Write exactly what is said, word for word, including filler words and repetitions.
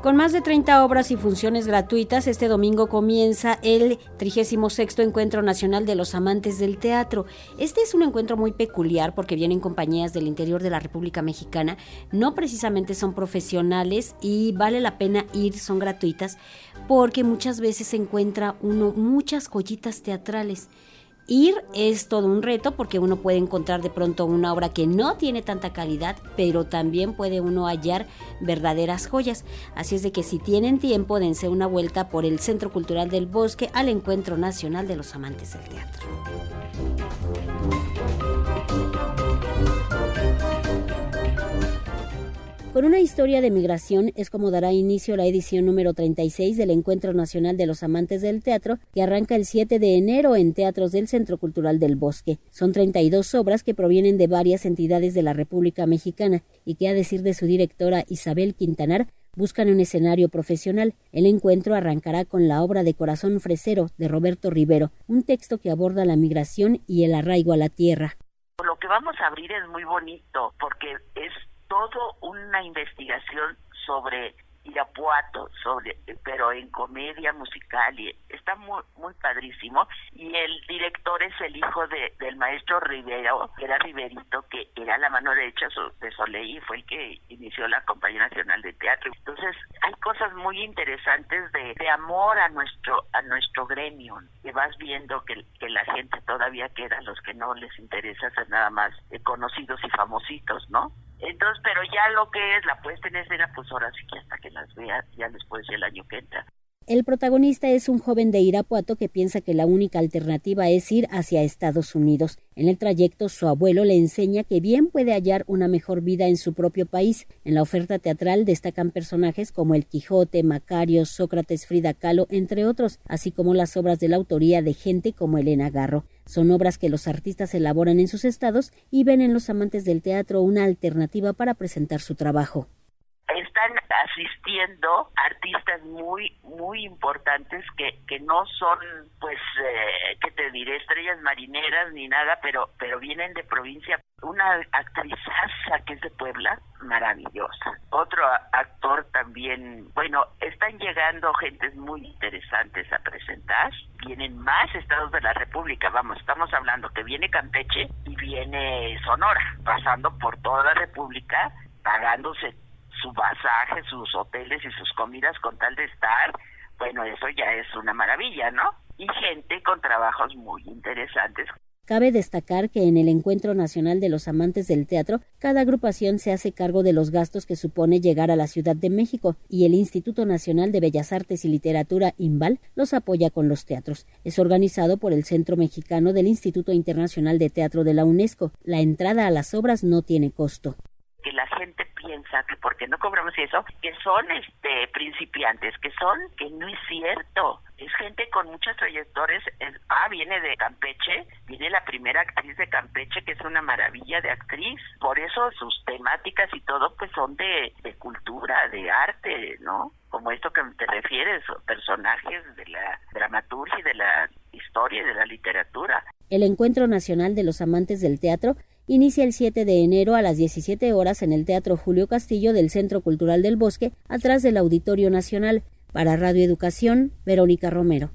Con más de treinta obras y funciones gratuitas, este domingo comienza el trigésimo sexto Encuentro Nacional de los Amantes del Teatro. Este es un encuentro muy peculiar porque vienen compañías del interior de la República Mexicana, no precisamente son profesionales y vale la pena ir, son gratuitas, porque muchas veces se encuentra uno muchas joyitas teatrales. Ir es todo un reto porque uno puede encontrar de pronto una obra que no tiene tanta calidad, pero también puede uno hallar verdaderas joyas. Así es de que si tienen tiempo, dense una vuelta por el Centro Cultural del Bosque al Encuentro Nacional de los Amantes del Teatro. Con una historia de migración es como dará inicio la edición número treinta y seis del Encuentro Nacional de los Amantes del Teatro, que arranca el siete de enero en teatros del Centro Cultural del Bosque. Son treinta y dos obras que provienen de varias entidades de la República Mexicana y que, a decir de su directora Isabel Quintanar, buscan un escenario profesional. El encuentro arrancará con la obra de Corazón Fresero, de Roberto Rivero, un texto que aborda la migración y el arraigo a la tierra. Lo que vamos a abrir es muy bonito, porque es todo una investigación sobre Irapuato, sobre, pero en comedia musical, y está muy muy padrísimo. Y el director es el hijo de del maestro Rivero, que era Riverito, que era la mano derecha de Soleil y fue el que inició la Compañía Nacional de Teatro. Entonces hay cosas muy interesantes de, de amor a nuestro a nuestro gremio, que vas viendo que, que la gente todavía queda, los que no les interesa ser nada más conocidos y famositos, ¿no? Entonces, pero ya lo que es la puesta en escena, pues ahora sí que hasta que las veas, ya les puedo decir el año que entra. El protagonista es un joven de Irapuato que piensa que la única alternativa es ir hacia Estados Unidos. En el trayecto, su abuelo le enseña que bien puede hallar una mejor vida en su propio país. En la oferta teatral destacan personajes como el Quijote, Macario, Sócrates, Frida Kahlo, entre otros, así como las obras de la autoría de gente como Elena Garro. Son obras que los artistas elaboran en sus estados y ven en los amantes del teatro una alternativa para presentar su trabajo. Están asistiendo artistas muy muy importantes que que no son, pues, eh, ¿qué te diré?, estrellas marineras ni nada, pero pero vienen de provincia. Una actrizaza que es de Puebla, maravillosa. Otro actor también, bueno, están llegando gentes muy interesantes a presentar. Vienen más estados de la República, vamos, estamos hablando que viene Campeche y viene Sonora, pasando por toda la República, pagándose su pasaje, sus hoteles y sus comidas con tal de estar. Bueno, eso ya es una maravilla, ¿no? Y gente con trabajos muy interesantes. Cabe destacar que en el Encuentro Nacional de los Amantes del Teatro, cada agrupación se hace cargo de los gastos que supone llegar a la Ciudad de México y el Instituto Nacional de Bellas Artes y Literatura, INBAL, los apoya con los teatros. Es organizado por el Centro Mexicano del Instituto Internacional de Teatro de la UNESCO. La entrada a las obras no tiene costo. Que la gente piensa que porque no cobramos eso, que son este principiantes, que son, que no es cierto. Es gente con muchas trayectorias. Ah, viene de Campeche, viene la primera actriz de Campeche, que es una maravilla de actriz. Por eso sus temáticas y todo, pues son de, de cultura, de arte, ¿no? Como esto que te refieres, personajes de la dramaturgia, de la historia y de la literatura. El Encuentro Nacional de los Amantes del Teatro inicia el siete de enero a las diecisiete horas en el Teatro Julio Castillo del Centro Cultural del Bosque, atrás del Auditorio Nacional. Para Radio Educación, Verónica Romero.